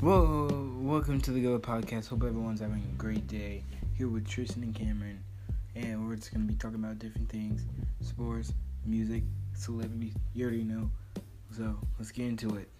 Whoa, welcome to the GOAT Podcast. Hope everyone's having a great day. Here with Tristan and Cameron, and we're just going to be talking about different things, sports, music, celebrities, you already know, so let's get into it.